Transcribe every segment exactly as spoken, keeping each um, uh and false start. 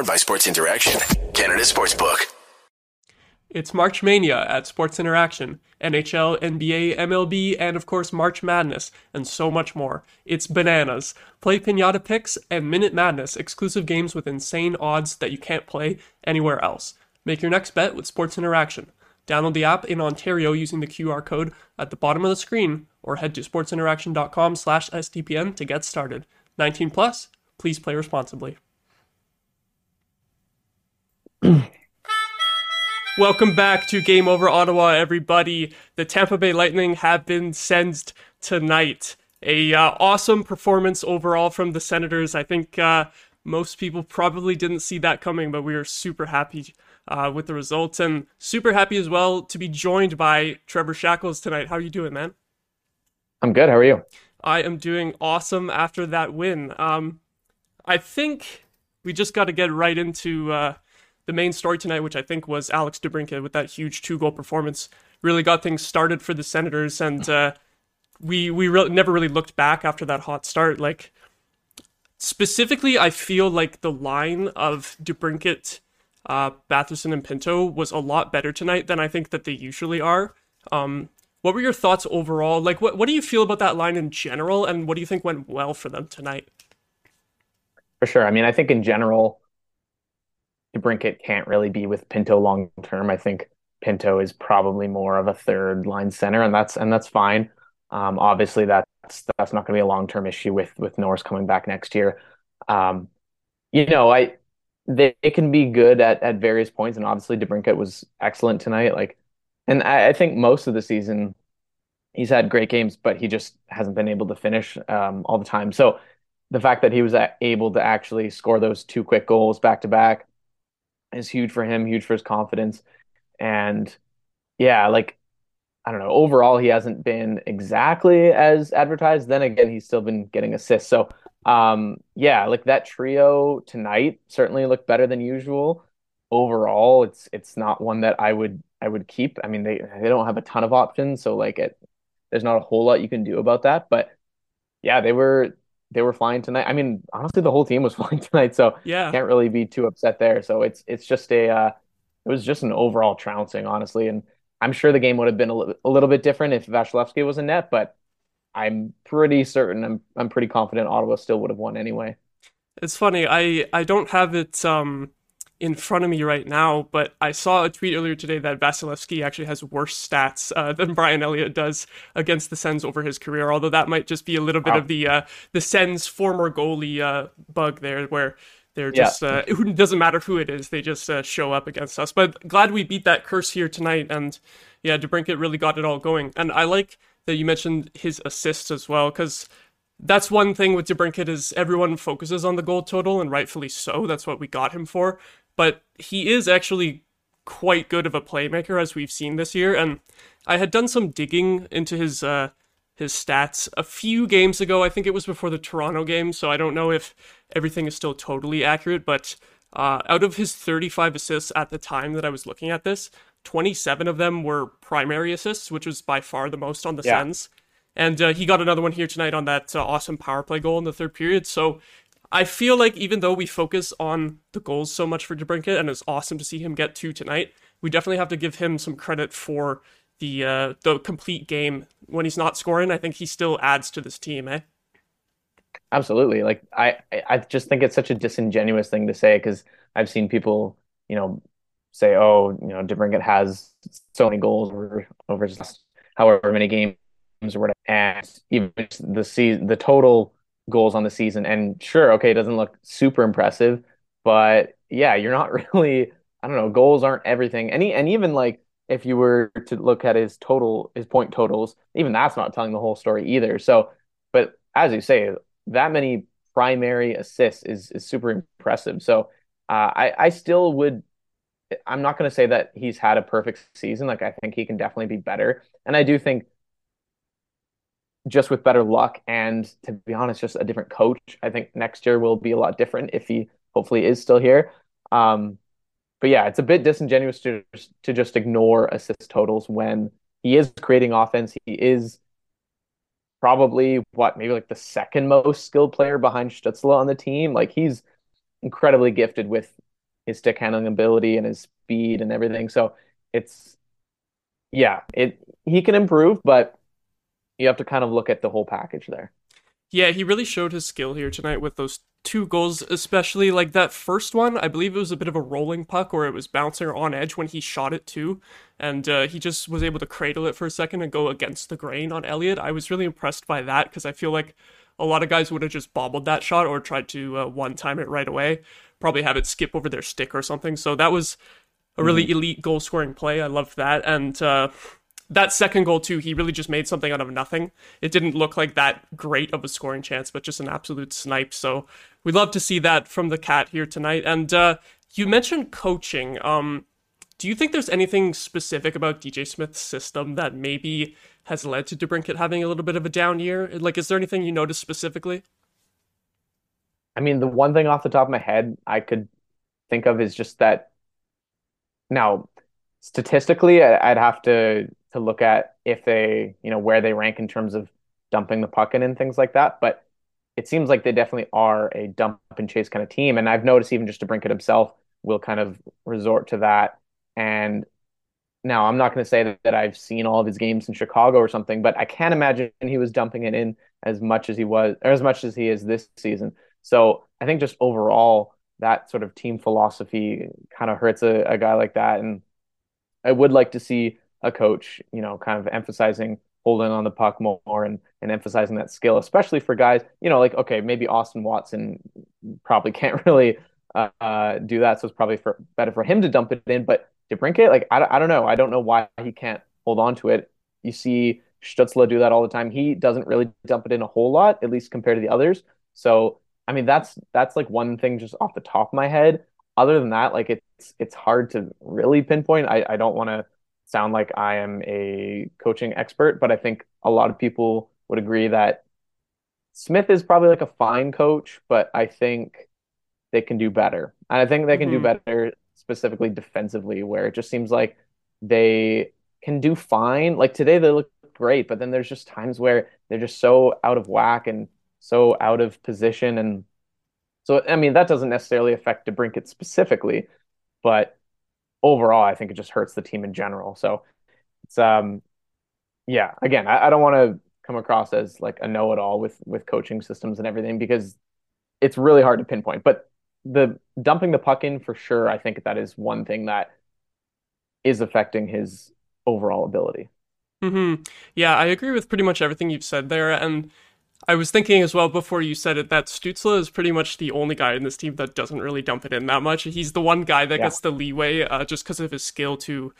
Powered by Sports Interaction, Canada Sportsbook. It's March Mania at Sports Interaction. N H L, N B A, M L B, and of course March Madness, and so much more. It's bananas. Play Pinata Picks and Minute Madness, exclusive games with insane odds that you can't play anywhere else. Make your next bet with Sports Interaction. Download the app in Ontario using the Q R code at the bottom of the screen, or head to sports interaction dot com slash S T P N to get started. nineteen plus, please play responsibly. Welcome back to Game Over Ottawa, everybody. The Tampa Bay Lightning have been sensed tonight. A uh, awesome performance overall from the Senators. I think uh, most people probably didn't see that coming, but we are super happy uh, with the results, and super happy as well to be joined by Trevor Shackles tonight. How are you doing, man? I'm good. How are you? I am doing awesome after that win. Um, I think we just got to get right into... Uh, The main story tonight, which I think was Alex DeBrincat with that huge two-goal performance, really got things started for the Senators, and uh, we we re- never really looked back after that hot start. Like specifically, I feel like the line of DeBrincat, uh, Batherson, and Pinto was a lot better tonight than I think that they usually are. Um, what were your thoughts overall? Like, what what do you feel about that line in general, and what do you think went well for them tonight? For sure. I mean, I think in general, DeBrincat can't really be with Pinto long term. I think Pinto is probably more of a third line center, and that's and that's fine. Um, obviously, that's that's not going to be a long term issue with with Norris coming back next year. Um, you know, I they, they can be good at at various points, and obviously DeBrincat was excellent tonight. Like, and I, I think most of the season he's had great games, but he just hasn't been able to finish um, all the time. So the fact that he was able to actually score those two quick goals back to back is huge for him, huge for his confidence. And yeah, like, I don't know, overall, he hasn't been exactly as advertised. Then again, he's still been getting assists. So um, yeah, like that trio tonight certainly looked better than usual. Overall, it's it's not one that I would I would keep. I mean, they, they don't have a ton of options. So like it, there's not a whole lot you can do about that. But yeah, they were... They were flying tonight. I mean, honestly, the whole team was flying tonight, so yeah, can't really be too upset there. So it's it's just a uh, it was just an overall trouncing, honestly. And I'm sure the game would have been a, li- a little bit different if Vasilevskiy was in net, but I'm pretty certain, I'm I'm pretty confident Ottawa still would have won anyway. It's funny, I I don't have it um in front of me right now, but I saw a tweet earlier today that Vasilevskiy actually has worse stats uh, than Brian Elliott does against the Sens over his career, although that might just be a little bit wow. of the uh, the Sens former goalie uh, bug there, where they're just, yeah. uh, it doesn't matter who it is, they just uh, show up against us. But glad we beat that curse here tonight, and yeah, DeBrincat really got it all going. And I like that you mentioned his assists as well, because that's one thing with DeBrincat is everyone focuses on the goal total, and rightfully so, that's what we got him for. But he is actually quite good of a playmaker, as we've seen this year. And I had done some digging into his uh, his stats a few games ago. I think it was before the Toronto game, so I don't know if everything is still totally accurate. But uh, out of his thirty-five assists at the time that I was looking at this, twenty-seven of them were primary assists, which was by far the most on the yeah. Sens. And uh, he got another one here tonight on that uh, awesome power play goal in the third period. So I feel like even though we focus on the goals so much for DeBrincat, and it's awesome to see him get two tonight, we definitely have to give him some credit for the uh, the complete game. When he's not scoring, I think he still adds to this team, eh? Absolutely. Like I, I just think it's such a disingenuous thing to say, because I've seen people, you know, say, oh, you know, DeBrincat has so many goals over, over just however many games or whatever, and even the season, the total goals on the season, and sure, okay, it doesn't look super impressive, but yeah, you're not really, I don't know, goals aren't everything. Any and even like if you were to look at his total, his point totals, even that's not telling the whole story either. So, but as you say, that many primary assists is is super impressive. So uh, I I still would, I'm not going to say that he's had a perfect season. Like I think he can definitely be better, and I do think, just with better luck and, to be honest, just a different coach, I think next year will be a lot different if he hopefully is still here. Um, but yeah, it's a bit disingenuous to, to just ignore assist totals when he is creating offense. He is probably, what, maybe like the second most skilled player behind Stützle on the team. Like he's incredibly gifted with his stick handling ability and his speed and everything. So it's, yeah, it he can improve, but you have to kind of look at the whole package there. Yeah, he really showed his skill here tonight with those two goals, especially like that first one. I believe it was a bit of a rolling puck, or it was bouncing on edge when he shot it too. And uh, he just was able to cradle it for a second and go against the grain on Elliott. I was really impressed by that because I feel like a lot of guys would have just bobbled that shot or tried to uh, one-time it right away, probably have it skip over their stick or something. So that was a really mm-hmm. elite goal-scoring play. I loved that. And uh, that second goal, too, he really just made something out of nothing. It didn't look like that great of a scoring chance, but just an absolute snipe. So we'd love to see that from the Cat here tonight. And uh, you mentioned coaching. Um, do you think there's anything specific about D J Smith's system that maybe has led to DeBrincat having a little bit of a down year? Like, is there anything you noticed specifically? I mean, the one thing off the top of my head I could think of is just that. Now, statistically, I'd have to to look at if they, you know, where they rank in terms of dumping the puck in and things like that. But it seems like they definitely are a dump and chase kind of team. And I've noticed even just DeBrincat himself will kind of resort to that. And now, I'm not going to say that, that I've seen all of his games in Chicago or something, but I can't imagine he was dumping it in as much as he was, or as much as he is this season. So I think just overall, that sort of team philosophy kind of hurts a, a guy like that. And I would like to see a coach, you know, kind of emphasizing holding on the puck more and, and emphasizing that skill, especially for guys, you know, like, okay, maybe Austin Watson probably can't really uh, do that. So it's probably for, better for him to dump it in, but DeBrincat, like, I, I don't know. I don't know why he can't hold on to it. You see Stützle do that all the time. He doesn't really dump it in a whole lot, at least compared to the others. So, I mean, that's that's like one thing just off the top of my head. Other than that, like, it's it's hard to really pinpoint. I, I don't want to sound like I am a coaching expert, but I think a lot of people would agree that Smith is probably like a fine coach, but I think they can do better. And I think they can mm-hmm. do better specifically defensively, where it just seems like they can do fine. Like today they look great, but then there's just times where they're just so out of whack and so out of position. And so, I mean, that doesn't necessarily affect DeBrincat specifically, but overall, I think it just hurts the team in general. So it's, um, yeah, again, I, I don't want to come across as like a know-it-all with, with coaching systems and everything, because it's really hard to pinpoint, but the dumping the puck in for sure, I think that is one thing that is affecting his overall ability. Mm-hmm. Yeah, I agree with pretty much everything you've said there. And I was thinking as well before you said it that Stützle is pretty much the only guy in this team that doesn't really dump it in that much. He's the one guy that yeah. gets the leeway uh, just because of his skill to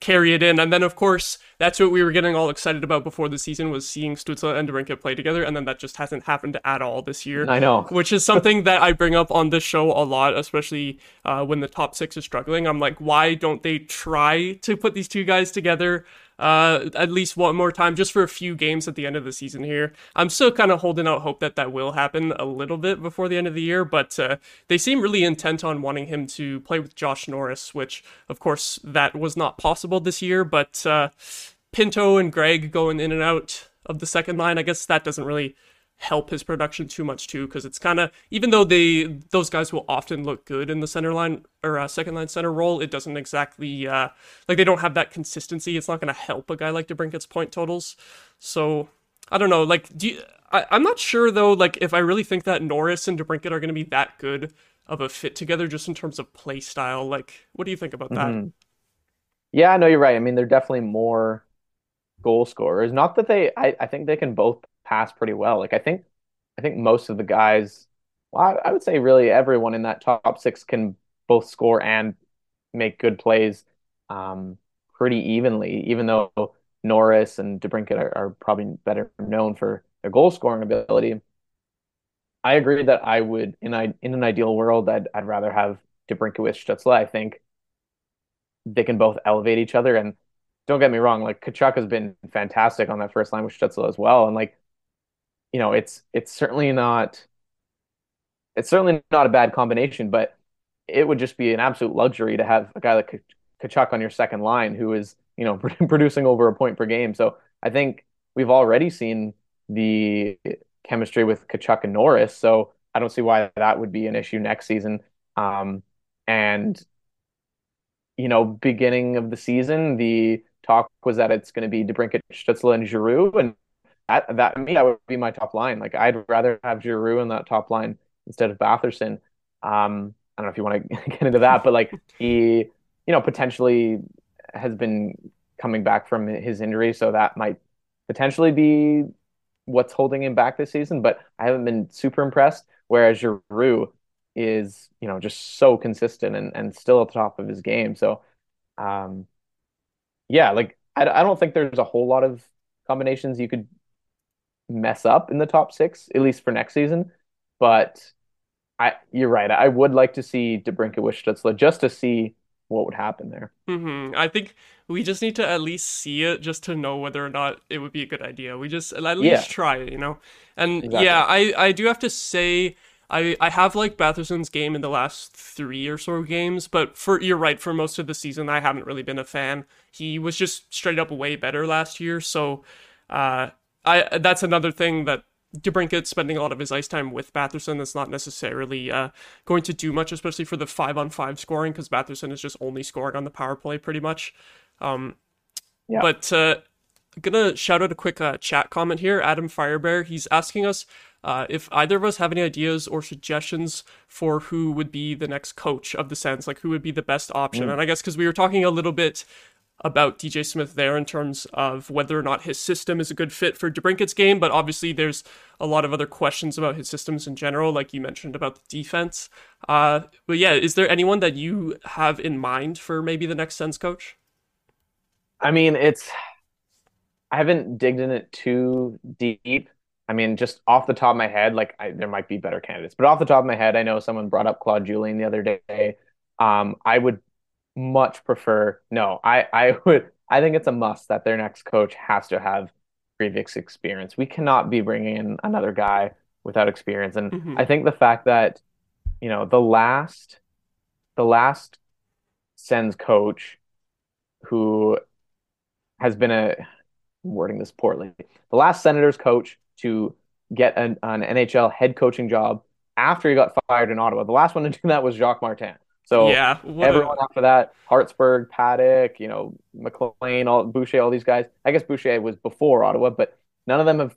carry it in. And then, of course, that's what we were getting all excited about before the season, was seeing Stützle and DeBrincat play together, and then that just hasn't happened at all this year. I know. Which is something that I bring up on this show a lot, especially uh, when the top six is struggling. I'm like, why don't they try to put these two guys together uh, at least one more time, just for a few games at the end of the season here? I'm still kind of holding out hope that that will happen a little bit before the end of the year, but uh, they seem really intent on wanting him to play with Josh Norris, which, of course, that was not possible this year, but uh, Pinto and Greg going in and out of the second line, I guess that doesn't really help his production too much too, because it's kind of, even though they those guys will often look good in the center line or uh, second line center role, it doesn't exactly uh, like they don't have that consistency. It's not going to help a guy like DeBrincat's point totals. So I don't know. Like, do you, I, I'm not sure though. Like, if I really think that Norris and DeBrincat are going to be that good of a fit together, just in terms of play style. Like, what do you think about that? Mm-hmm. Yeah, no, you're right. I mean, they're definitely more goal scorers. Not that they, I, I think they can both pass pretty well. Like, I think, I think most of the guys, well, I, I would say really everyone in that top six can both score and make good plays um, pretty evenly, even though Norris and DeBrincat are, are probably better known for their goal scoring ability. I agree that I would, in, I, in an ideal world, I'd, I'd rather have DeBrincat with Stützle. I think they can both elevate each other. And don't get me wrong, like Tkachuk has been fantastic on that first line with Stützle as well. And like, you know, it's, it's certainly not, it's certainly not a bad combination, but it would just be an absolute luxury to have a guy like Tkachuk on your second line who is, you know, producing over a point per game. So I think we've already seen the chemistry with Tkachuk and Norris. So I don't see why that would be an issue next season. Um, And, you know, beginning of the season, the talk was that it's going to be DeBrincat, Stützle, and Giroux. And that, that me, that would be my top line. Like, I'd rather have Giroux in that top line instead of Batherson. Um, I don't know if you want to get into that, but, like, he, you know, potentially has been coming back from his injury. So that might potentially be what's holding him back this season. But I haven't been super impressed. Whereas Giroux is, you know, just so consistent and, and still at the top of his game. So, um, yeah, like, I, I don't think there's a whole lot of combinations you could mess up in the top six, at least for next season. But I, you're right. I would like to see DeBrincat with Stützle just to see what would happen there. Mm-hmm. I think we just need to at least see it just to know whether or not it would be a good idea. We just at least yeah. try it, you know? And exactly. yeah, I, I do have to say... I, I have liked Batherson's game in the last three or so games, but for you're right, for most of the season, I haven't really been a fan. He was just straight up way better last year, so uh, I that's another thing that DeBrincat spending a lot of his ice time with Batherson is not necessarily uh, going to do much, especially for the five-on-five scoring, because Batherson is just only scoring on the power play pretty much. Um, yeah. But uh, I'm going to shout out a quick uh, chat comment here. Adam Firebear, he's asking us, Uh, if either of us have any ideas or suggestions for who would be the next coach of the Sens, like who would be the best option. Mm. And I guess because we were talking a little bit about D J Smith there in terms of whether or not his system is a good fit for DeBrincat's game, but obviously there's a lot of other questions about his systems in general, like you mentioned about the defense. Uh, but yeah, is there anyone that you have in mind for maybe the next Sens coach? I mean, it's... I haven't digged in it too deep. I mean, just off the top of my head, like I, there might be better candidates, but off the top of my head, I know someone brought up Claude Julien the other day. Um, I would much prefer, no, I, I would, I think it's a must that their next coach has to have previous experience. We cannot be bringing in another guy without experience. And mm-hmm. I think the fact that, you know, the last, the last Sens coach who has been a, I'm wording this poorly, the last Senators coach to get an, an N H L head coaching job after he got fired in Ottawa. The last one to do that was Jacques Martin. So yeah, everyone a... after that, Hartsburg, Paddock, you know, McLean, all, Boucher, all these guys. I guess Boucher was before Ottawa, but none of them have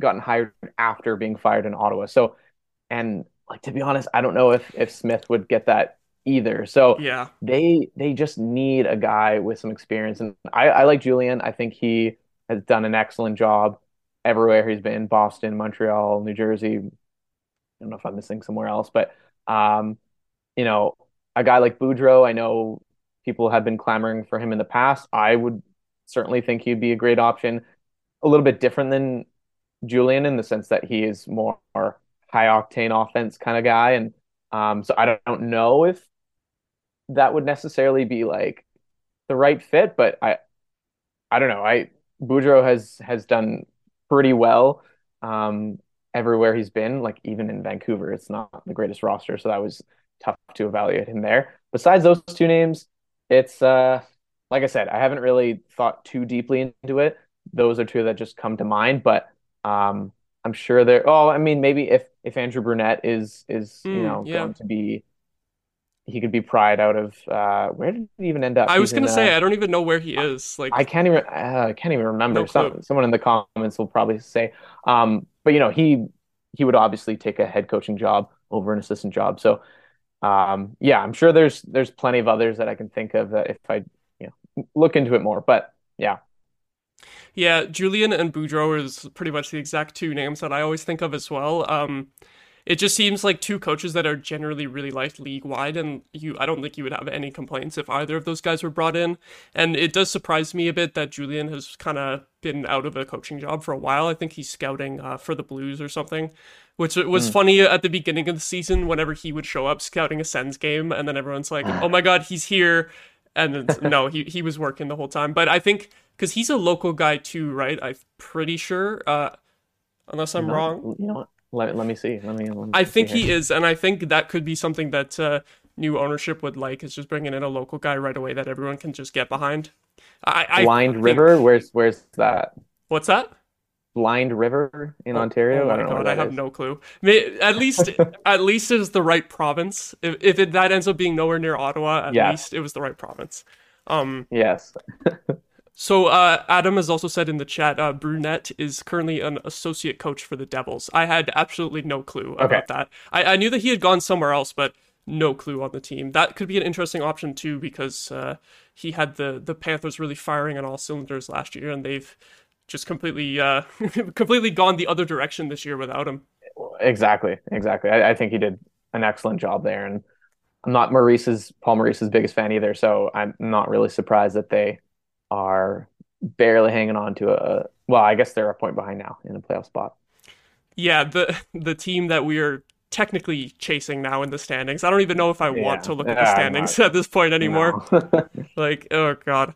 gotten hired after being fired in Ottawa. So, and like, to be honest, I don't know if, if Smith would get that either. So yeah, they, they just need a guy with some experience. And I, I like Julien. I think he has done an excellent job everywhere he's been, Boston, Montreal, New Jersey. I don't know if I'm missing somewhere else, but, um, you know, a guy like Boudreau, I know people have been clamoring for him in the past. I would certainly think he'd be a great option. A little bit different than Julien in the sense that he is more high-octane offense kind of guy. And um, so I don't, I don't know if that would necessarily be, like, the right fit, but I I don't know. I Boudreau has, has done pretty well um, everywhere he's been, like even in Vancouver. It's not the greatest roster, so that was tough to evaluate him there. Besides those two names, it's, uh, like I said, I haven't really thought too deeply into it. Those are two that just come to mind, but um, I'm sure they're, oh, I mean, maybe if, if Andrew Brunette is, is mm, you know, yeah. going to be, he could be pried out of, uh, where did he even end up? I he's was going to say, uh, I don't even know where he is. Like, I can't even, uh, I can't even remember. No Some, someone in the comments will probably say, um, but you know, he, he would obviously take a head coaching job over an assistant job. So, um, yeah, I'm sure there's, there's plenty of others that I can think of that if I, you know, look into it more, but yeah. Yeah. Julien and Boudreau is pretty much the exact two names that I always think of as well. Um, It just seems like two coaches that are generally really liked league-wide, and you I don't think you would have any complaints if either of those guys were brought in. And it does surprise me a bit that Julien has kind of been out of a coaching job for a while. I think he's scouting uh, for the Blues or something, which was mm. funny at the beginning of the season whenever he would show up scouting a Sens game, and then everyone's like, oh my god, he's here. And no, he, he was working the whole time. But I think, because he's a local guy too, right? I'm pretty sure, uh, unless I'm no, wrong. You know what? Let, let me see. Let me. Let me I think he is, and I think that could be something that uh, new ownership would like, is just bringing in a local guy right away that everyone can just get behind. I, I Blind think... River? Where's where's that? What's that? Blind River in Ontario. Oh, I don't know. God, I have is. no clue. May, at least, at least it was the right province. If if it, that ends up being nowhere near Ottawa, at yeah. least it was the right province. Um, yes. So uh, Adam has also said in the chat, uh, Brunette is currently an associate coach for the Devils. I had absolutely no clue about okay. that. I, I knew that he had gone somewhere else, but no clue on the team. That could be an interesting option too, because uh, he had the the Panthers really firing on all cylinders last year, and they've just completely, uh, completely gone the other direction this year without him. Exactly, exactly. I, I think he did an excellent job there, and I'm not Maurice's Paul Maurice's biggest fan either, so I'm not really surprised that they are barely hanging on to a. Well, I guess they're a point behind now in the playoff spot. Yeah, the the team that we are technically chasing now in the standings. I don't even know if I yeah. want to look at the standings at this point anymore. No. Like, oh god.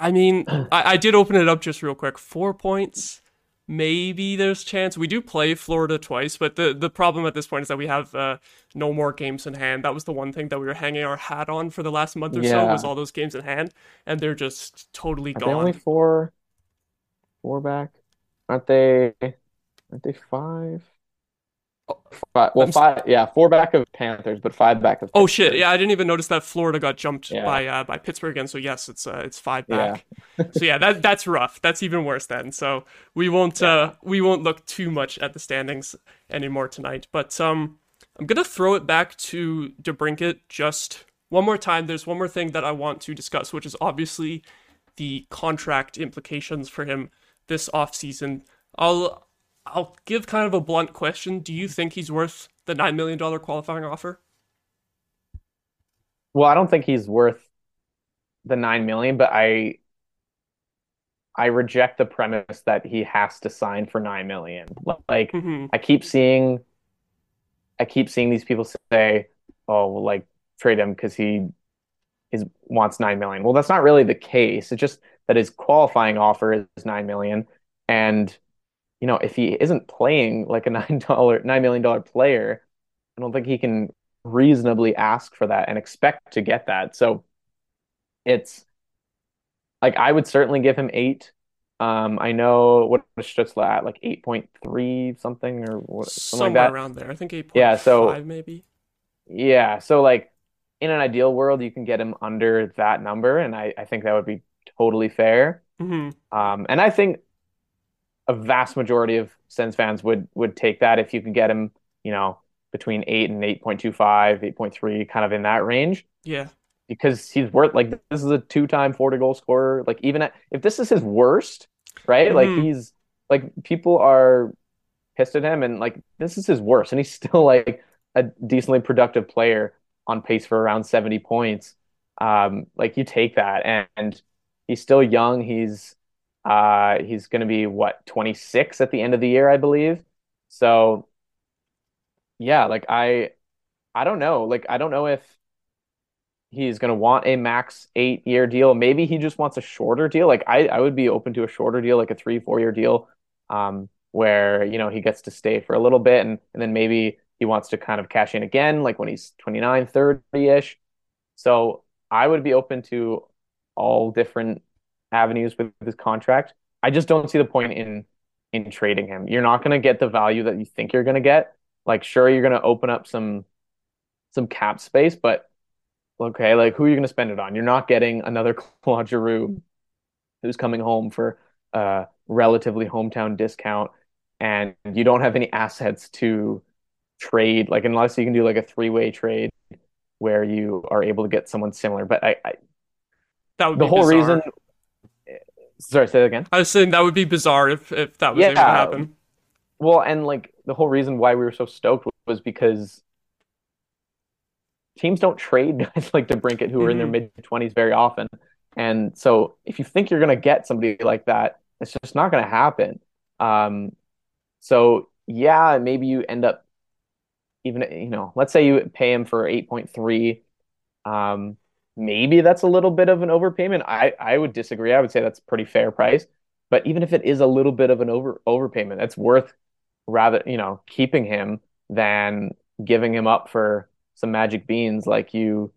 I mean, I, I did open it up just real quick. Four points, maybe there's chance. We do play Florida twice, but the, the problem at this point is that we have uh, no more games in hand. That was the one thing that we were hanging our hat on for the last month or yeah. so, was all those games in hand, and they're just totally Are gone. They only four, four back? Aren't they? Aren't they five? Five, well, I'm five, yeah, four back of Panthers, but five back of. Pittsburgh. Oh shit! Yeah, I didn't even notice that Florida got jumped yeah. by uh, by Pittsburgh again. So yes, it's uh, it's five back. Yeah. So yeah, that that's rough. That's even worse then. So we won't yeah. uh, we won't look too much at the standings anymore tonight. But um, I'm gonna throw it back to DeBrincat just one more time. There's one more thing that I want to discuss, which is obviously the contract implications for him this offseason. I'll. I'll give kind of a blunt question. Do you think he's worth the nine million dollars qualifying offer? Well, I don't think he's worth the nine million dollars, but I I reject the premise that he has to sign for nine million dollars. Like, mm-hmm. I keep seeing I keep seeing these people say, oh, well, like, trade him because he is wants nine million dollars. Well, that's not really the case. It's just that his qualifying offer is nine million dollars, and you know, if he isn't playing like a nine dollar nine million dollar player, I don't think he can reasonably ask for that and expect to get that. So it's like I would certainly give him eight. Um, I know what was Stützle at, like eight point three something or what, something somewhere like that. Around there. I think eight point yeah, so, five maybe. Yeah. So like in an ideal world you can get him under that number, and I, I think that would be totally fair. Mm-hmm. Um, and I think a vast majority of Sens fans would would take that if you could get him, you know, between eight and eight point two five, eight point three, kind of in that range. Yeah. Because he's worth, like, this is a two-time forty-goal scorer. Like, even at, if this is his worst, right? Mm-hmm. Like, he's, like, people are pissed at him, and, like, this is his worst. And he's still, like, a decently productive player on pace for around seventy points. Um, like, you take that. And, and he's still young. He's... Uh, he's going to be, what, twenty-six at the end of the year, I believe. So, yeah, like, I I don't know. Like, I don't know if he's going to want a max eight-year deal. Maybe he just wants a shorter deal. Like, I, I would be open to a shorter deal, like a three, four-year deal um, where, you know, he gets to stay for a little bit, and, and then maybe he wants to kind of cash in again, like when he's twenty-nine, thirty-ish. So I would be open to all different avenues with this contract. I just don't see the point in in trading him. You're not going to get the value that you think you're going to get. Like, sure, you're going to open up some some cap space, but okay, like, who are you going to spend it on? You're not getting another Claude Giroux who's coming home for a relatively hometown discount, and you don't have any assets to trade, like, unless you can do like a three-way trade where you are able to get someone similar. But I, I that would be the whole bizarre. reason Sorry, say that again. I was saying that would be bizarre if, if that was yeah. able to happen. Well, and like the whole reason why we were so stoked was because teams don't trade guys like DeBrincat who mm-hmm. are in their mid-twenties very often. And so if you think you're going to get somebody like that, it's just not going to happen. Um, so, yeah, maybe you end up even, you know, let's say you pay him for eight point three. Um Maybe that's a little bit of an overpayment. I, I would disagree. I would say that's a pretty fair price. But even if it is a little bit of an over overpayment, that's worth rather, you know, keeping him than giving him up for some magic beans. Like you,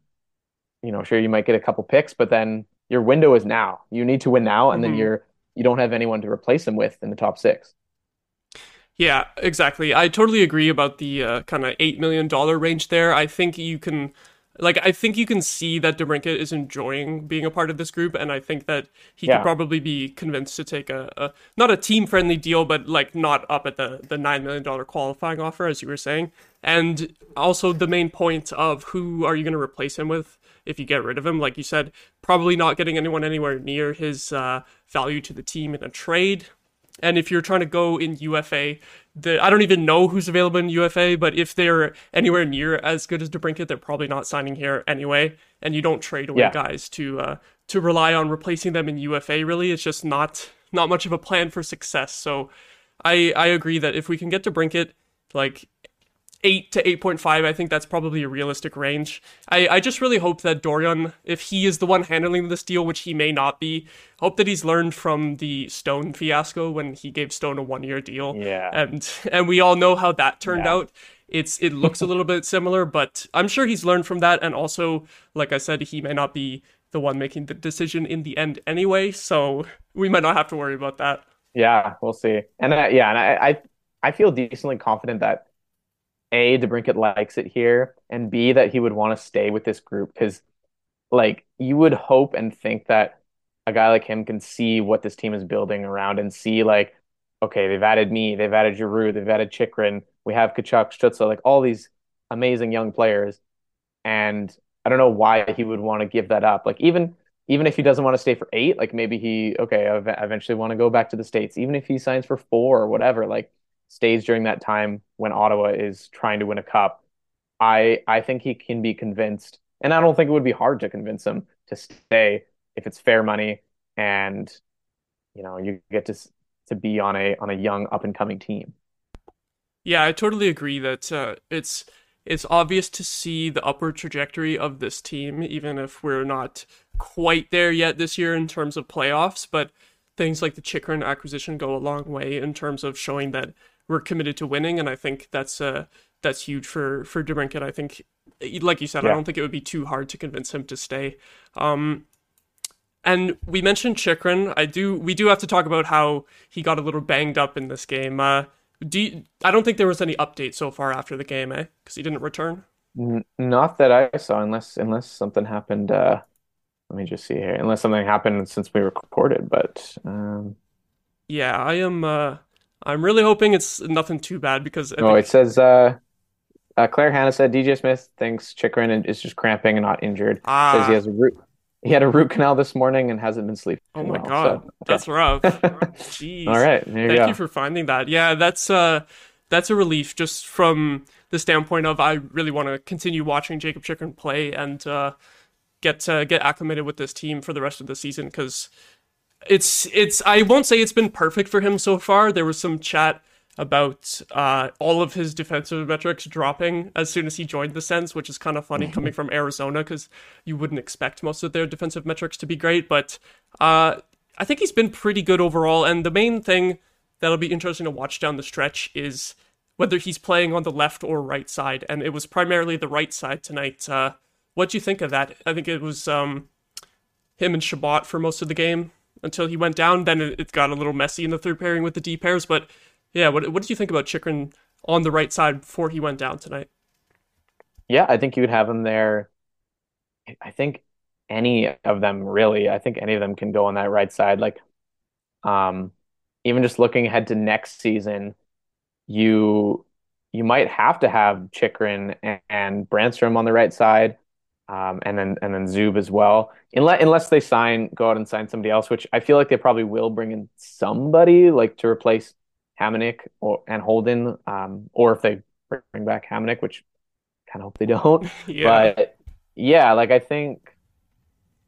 you know, sure, you might get a couple picks, but then your window is now. You need to win now, and mm-hmm. then you're you don't have anyone to replace him with in the top six. Yeah, exactly. I totally agree about the uh, kind of eight million dollars range there. I think you can... Like, I think you can see that DeBrincat is enjoying being a part of this group, and I think that he yeah. could probably be convinced to take a, a not a team-friendly deal, but, like, not up at the, the nine million dollars qualifying offer, as you were saying. And also the main point of who are you going to replace him with if you get rid of him? Like you said, probably not getting anyone anywhere near his uh, value to the team in a trade. And if you're trying to go in U F A, the, I don't even know who's available in U F A, but if they're anywhere near as good as DeBrincat, they're probably not signing here anyway. And you don't trade away yeah. guys to uh, to rely on replacing them in U F A, really. It's just not not much of a plan for success. So I, I agree that if we can get DeBrincat like eight to eight point five, I think that's probably a realistic range. I, I just really hope that Dorion, if he is the one handling this deal, which he may not be, hope that he's learned from the Stone fiasco when he gave Stone a one-year deal. Yeah. And and we all know how that turned yeah. out. It's It looks a little bit similar, but I'm sure he's learned from that. And also, like I said, he may not be the one making the decision in the end anyway, so we might not have to worry about that. Yeah, we'll see. And I, yeah, and I, I I feel decently confident that A, DeBrincat likes it here, and B, that he would want to stay with this group, because, like, you would hope and think that a guy like him can see what this team is building around and see, like, okay, they've added me, they've added Giroux, they've added Chychrun, we have Tkachuk, Stützle, like, all these amazing young players, and I don't know why he would want to give that up. Like, even even if he doesn't want to stay for eight, like, maybe he, okay, I eventually want to go back to the States, even if he signs for four or whatever, like, stays during that time when Ottawa is trying to win a cup, I I think he can be convinced, and I don't think it would be hard to convince him to stay if it's fair money, and you know you get to to be on a on a young up and coming team. Yeah, I totally agree that uh, it's it's obvious to see the upward trajectory of this team, even if we're not quite there yet this year in terms of playoffs, but things like the Chychrun acquisition go a long way in terms of showing that we're committed to winning, and I think that's uh that's huge for for DeBrincat. I think, like you said, yeah. I don't think it would be too hard to convince him to stay. Um, and we mentioned Chychrun. I do we do have to talk about how he got a little banged up in this game. Uh, do you, I don't think there was any update so far after the game, eh? Because he didn't return. Not that I saw, unless unless something happened. Uh, let me just see here. Unless something happened since we recorded, but um... yeah, I am. Uh, I'm really hoping it's nothing too bad because... I oh, think... it says... Uh, uh, Claire Hanna said, D J Smith thinks Chychrun is just cramping and not injured. Ah. Says he has a root... He had a root canal this morning and hasn't been sleeping. Oh my well, God, so. That's rough. Jeez. All right, there you Thank go. you for finding that. Yeah, that's, uh, that's a relief just from the standpoint of I really want to continue watching Jacob Chychrun play and uh, get uh, get acclimated with this team for the rest of the season, because... It's it's I won't say it's been perfect for him so far. There was some chat about uh, all of his defensive metrics dropping as soon as he joined the Sens, which is kind of funny coming from Arizona, because you wouldn't expect most of their defensive metrics to be great. But uh, I think he's been pretty good overall. And the main thing that'll be interesting to watch down the stretch is whether he's playing on the left or right side. And it was primarily the right side tonight. Uh, what do you think of that? I think it was um, him and Chabot for most of the game, until he went down. Then it got a little messy in the third pairing with the D pairs. But yeah, what what did you think about Chychrun on the right side before he went down tonight? Yeah, I think you would have him there. I think any of them really. I think any of them can go on that right side. Like, um, even just looking ahead to next season, you you might have to have Chychrun and, and Brännström on the right side. Um, and then and then Zub as well, unless unless they sign go out and sign somebody else, which I feel like they probably will bring in somebody like to replace Hamonic or and Holden, um, or if they bring back Hamonic, which I kind of hope they don't. Yeah. But yeah, like I think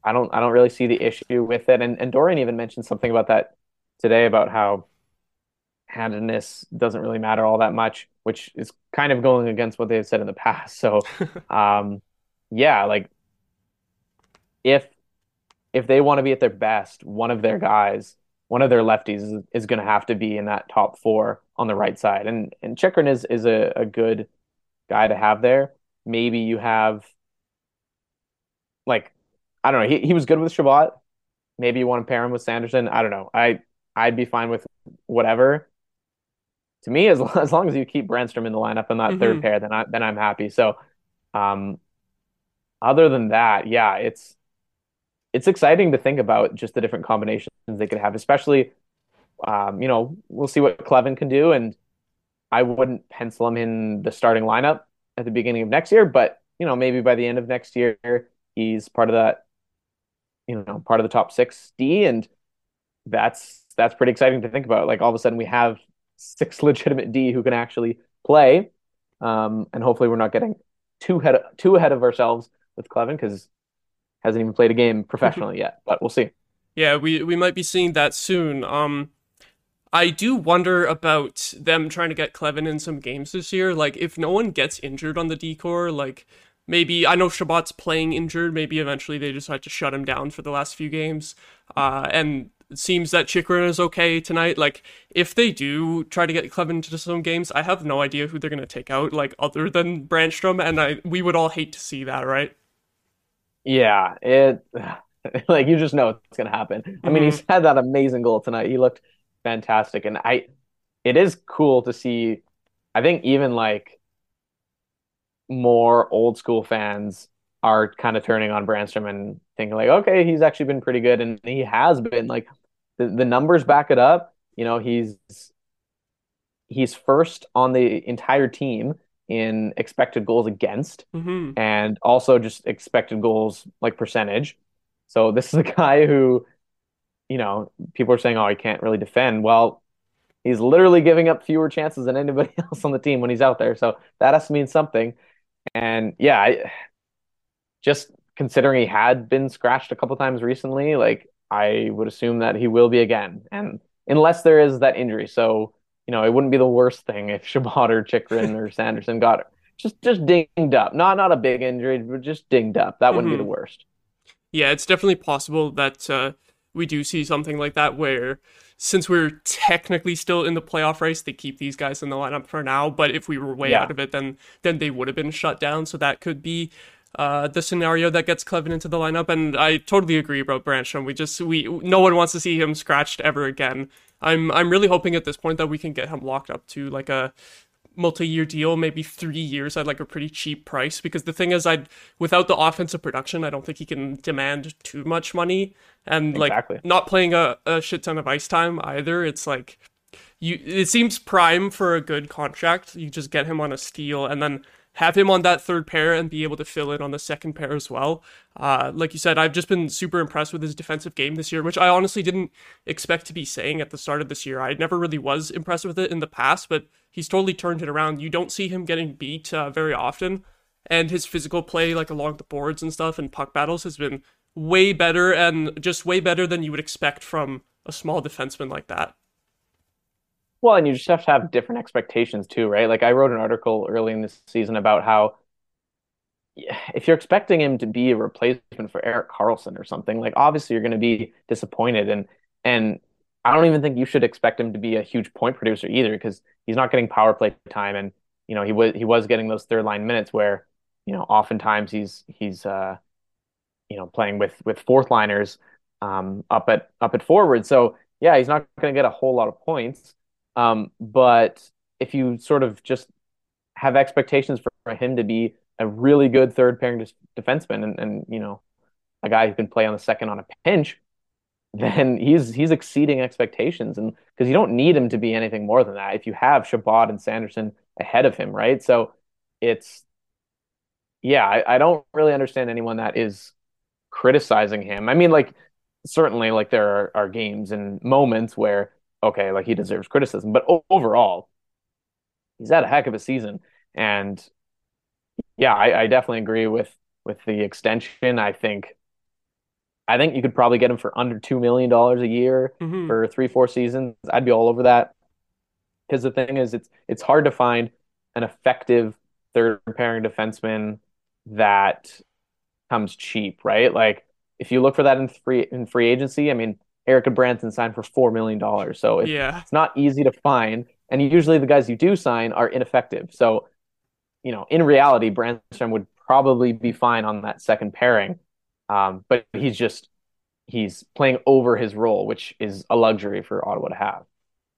I don't I don't really see the issue with it. And and Dorian even mentioned something about that today about how handedness doesn't really matter all that much, which is kind of going against what they've said in the past. So. Um, Yeah, like if if they want to be at their best, one of their guys, one of their lefties is, is going to have to be in that top four on the right side. And and Chychrun is is a, a good guy to have there. Maybe you have, like, I don't know. He he was good with Chabot. Maybe you want to pair him with Sanderson. I don't know. I I'd be fine with whatever. to me, as, as long as you keep Brännström in the lineup and that mm-hmm. third pair, then I then I'm happy. So, um, other than that, yeah, it's it's exciting to think about just the different combinations they could have. Especially, um, you know, we'll see what Kleven can do, and I wouldn't pencil him in the starting lineup at the beginning of next year, but you know, maybe by the end of next year, he's part of that, you know, part of the top sixty, and that's that's pretty exciting to think about. Like, all of a sudden, we have six legitimate D who can actually play, um, and hopefully we're not getting too ahead of, too ahead of ourselves with Kleven, because hasn't even played a game professionally yet, but we'll see. Yeah, we we might be seeing that soon. Um, I do wonder about them trying to get Kleven in some games this year. Like, if no one gets injured on the D-core, like, maybe, I know Chabot's playing injured, maybe eventually they decide to shut him down for the last few games, uh, and it seems that Chychrun is okay tonight. Like, if they do try to get Kleven to some games, I have no idea who they're going to take out, like, other than Brännström, and I we would all hate to see that, right? Yeah, it, like, you just know it's going to happen. Mm-hmm. I mean, he's had that amazing goal tonight. He looked fantastic, and I it is cool to see. I think even like more old school fans are kind of turning on Brännström and thinking like, okay, he's actually been pretty good, and he has been. Like, the, the numbers back it up. You know, he's he's first on the entire team in expected goals against, mm-hmm. and also just expected goals like percentage. So this is a guy who, you know, people are saying, oh, he can't really defend. Well, he's literally giving up fewer chances than anybody else on the team when he's out there. So that has to mean something. And yeah, I, just considering he had been scratched a couple times recently, like, I would assume that he will be again. And unless there is that injury. So, you know, it wouldn't be the worst thing if Chabot or Chychrun or Sanderson got just just dinged up. Not, not a big injury, but just dinged up. That wouldn't mm-hmm. be the worst. Yeah, it's definitely possible that uh... we do see something like that where, since we're technically still in the playoff race, they keep these guys in the lineup for now. But if we were way yeah. out of it, then then they would have been shut down. So that could be uh, the scenario that gets Kleven into the lineup. And I totally agree about Brännström. We just we no one wants to see him scratched ever again. I'm I'm really hoping at this point that we can get him locked up to like a multi-year deal, maybe three years at like a pretty cheap price. Because the thing is, I'd without the offensive production, I don't think he can demand too much money. And exactly. like not playing a, a shit ton of ice time either. It's like you it seems prime for a good contract. You just get him on a steal and then have him on that third pair and be able to fill in on the second pair as well. Uh, like you said, I've just been super impressed with his defensive game this year, which I honestly didn't expect to be saying at the start of this year. I never really was impressed with it in the past, but he's totally turned it around. You don't see him getting beat uh, very often, and his physical play, like along the boards and stuff and puck battles, has been way better, and just way better than you would expect from a small defenseman like that. Well, and you just have to have different expectations too, right? Like, I wrote an article early in this season about how if you're expecting him to be a replacement for Erik Karlsson or something, like, obviously you're going to be disappointed. And and I don't even think you should expect him to be a huge point producer either, because he's not getting power play time. And, you know, he was he was getting those third line minutes where, you know, oftentimes he's he's uh, you know, playing with with fourth liners um, up at up at forward. So yeah, he's not going to get a whole lot of points. Um, but if you sort of just have expectations for, for him to be a really good third pairing dis- defenseman and, and, you know, a guy who can play on the second on a pinch, then he's, he's exceeding expectations. And because you don't need him to be anything more than that if you have Chabot and Sanderson ahead of him. Right. So it's, yeah, I, I don't really understand anyone that is criticizing him. I mean, like, certainly, like, there are, are games and moments where, okay, like, he deserves criticism, but overall, he's had a heck of a season. And yeah, I, I definitely agree with, with the extension. I think, I think you could probably get him for under two million dollars a year mm-hmm. for three, four seasons. I'd be all over that. Because the thing is, it's, it's hard to find an effective third pairing defenseman that comes cheap, right? Like, if you look for that in free, in free agency, I mean, Eric DeBrincat signed for four million dollars. So it's, yeah. it's not easy to find. And usually the guys you do sign are ineffective. So, you know, in reality, Brännström would probably be fine on that second pairing. Um, but he's just, he's playing over his role, which is a luxury for Ottawa to have.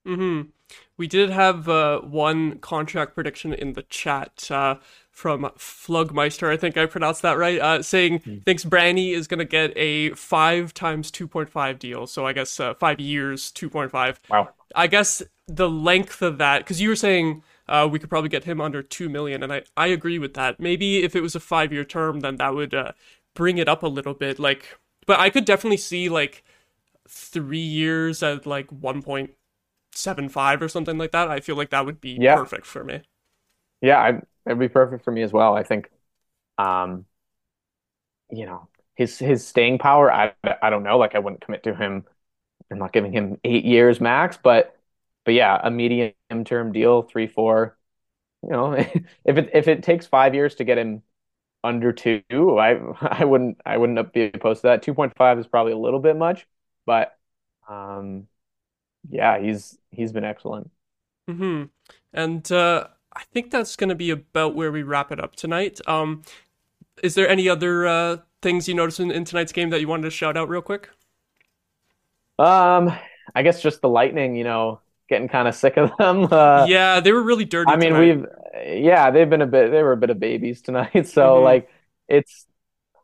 Mm-hmm. We did have uh, one contract prediction in the chat uh, from Flugmeister, I think I pronounced that right, uh, saying mm-hmm. thinks Branny is going to get a five times two point five deal. So I guess uh, five years, two point five. Wow. I guess the length of that, because you were saying uh, we could probably get him under two million dollars, and I, I agree with that. Maybe if it was a five-year term, then that would uh, bring it up a little bit. Like, but I could definitely see like three years at like one point seven five or something like that. I feel like that would be yeah. perfect for me. Yeah, I, it'd be perfect for me as well. I think, um, you know, his his staying power, I I don't know. Like, I wouldn't commit to him. I'm not giving him eight years max, but but yeah, a medium term deal, three four. You know, if it if it takes five years to get him under two, I I wouldn't I wouldn't be opposed to that. Two point five is probably a little bit much, but um. Yeah, he's he's been excellent. Mm-hmm. And uh, I think that's going to be about where we wrap it up tonight. Um, is there any other uh, things you noticed in, in tonight's game that you wanted to shout out real quick? Um, I guess just the Lightning, you know, getting kind of sick of them. Uh, yeah, they were really dirty. I mean, tonight. we've yeah, they've been a bit. They were a bit of babies tonight. So mm-hmm. like, it's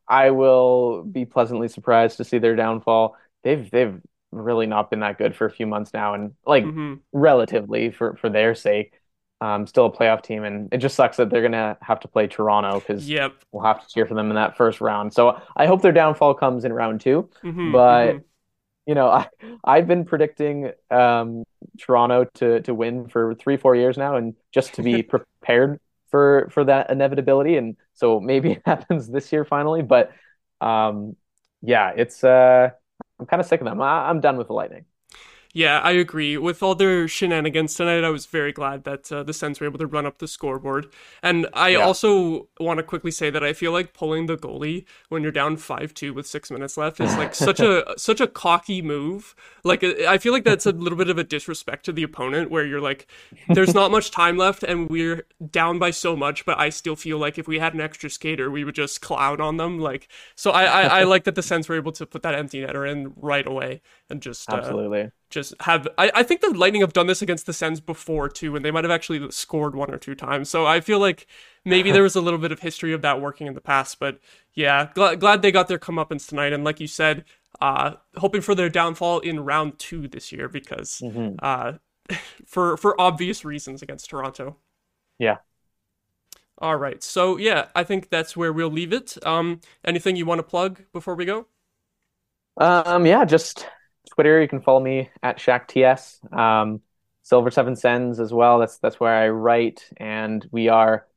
I will be pleasantly surprised to see their downfall. They've they've. really not been that good for a few months now, and like mm-hmm. relatively for for their sake, um still a playoff team, and it just sucks that they're gonna have to play Toronto, because yep. we'll have to cheer for them in that first round. So I hope their downfall comes in round two, mm-hmm. but mm-hmm. you know, I I've been predicting um Toronto to to win for three four years now, and just to be prepared for for that inevitability, and so maybe it happens this year finally. But um yeah, it's uh I'm kind of sick of them. I- I'm done with the Lightning. Yeah, I agree. With all their shenanigans tonight, I was very glad that uh, the Sens were able to run up the scoreboard. And I yeah. also want to quickly say that I feel like pulling the goalie when you're down five two with six minutes left is like such a such a cocky move. Like, I feel like that's a little bit of a disrespect to the opponent, where you're like, there's not much time left and we're down by so much, but I still feel like if we had an extra skater, we would just clown on them. Like, so I, I, I like that the Sens were able to put that empty netter in right away and just... Absolutely. Uh, Just have, I, I think the Lightning have done this against the Sens before too, and they might have actually scored one or two times. So I feel like maybe there was a little bit of history of that working in the past. But yeah, gl- glad they got their comeuppance tonight. And like you said, uh, hoping for their downfall in round two this year, because mm-hmm. uh, for for obvious reasons against Toronto. Yeah. All right. So yeah, I think that's where we'll leave it. Um, anything you want to plug before we go? Um. Yeah. Just. Twitter, you can follow me at Shaq T S, um, Silver Seven Sens as well. That's that's where I write, and we are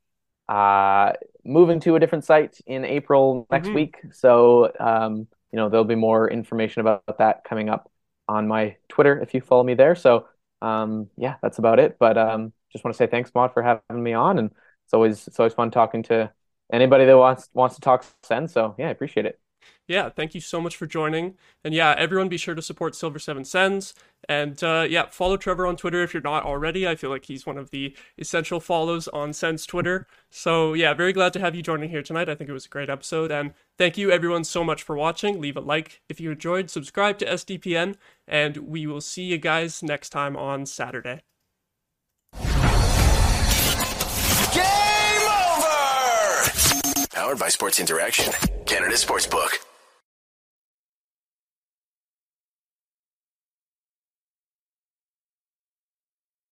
uh, moving to a different site in April next mm-hmm. week. So um, you know, there'll be more information about that coming up on my Twitter if you follow me there. So um, yeah, that's about it. But um, just want to say thanks, Maud, for having me on, and it's always it's always fun talking to anybody that wants wants to talk Sens. So yeah, I appreciate it. Yeah, thank you so much for joining. And yeah, everyone be sure to support Silver Seven Sens. And uh, yeah, follow Trevor on Twitter if you're not already. I feel like he's one of the essential follows on Sens Twitter. So yeah, very glad to have you joining here tonight. I think it was a great episode. And thank you everyone so much for watching. Leave a like if you enjoyed. Subscribe to S D P N. And we will see you guys next time on Saturday. Game over! Powered by Sports Interaction, Canada Sportsbook.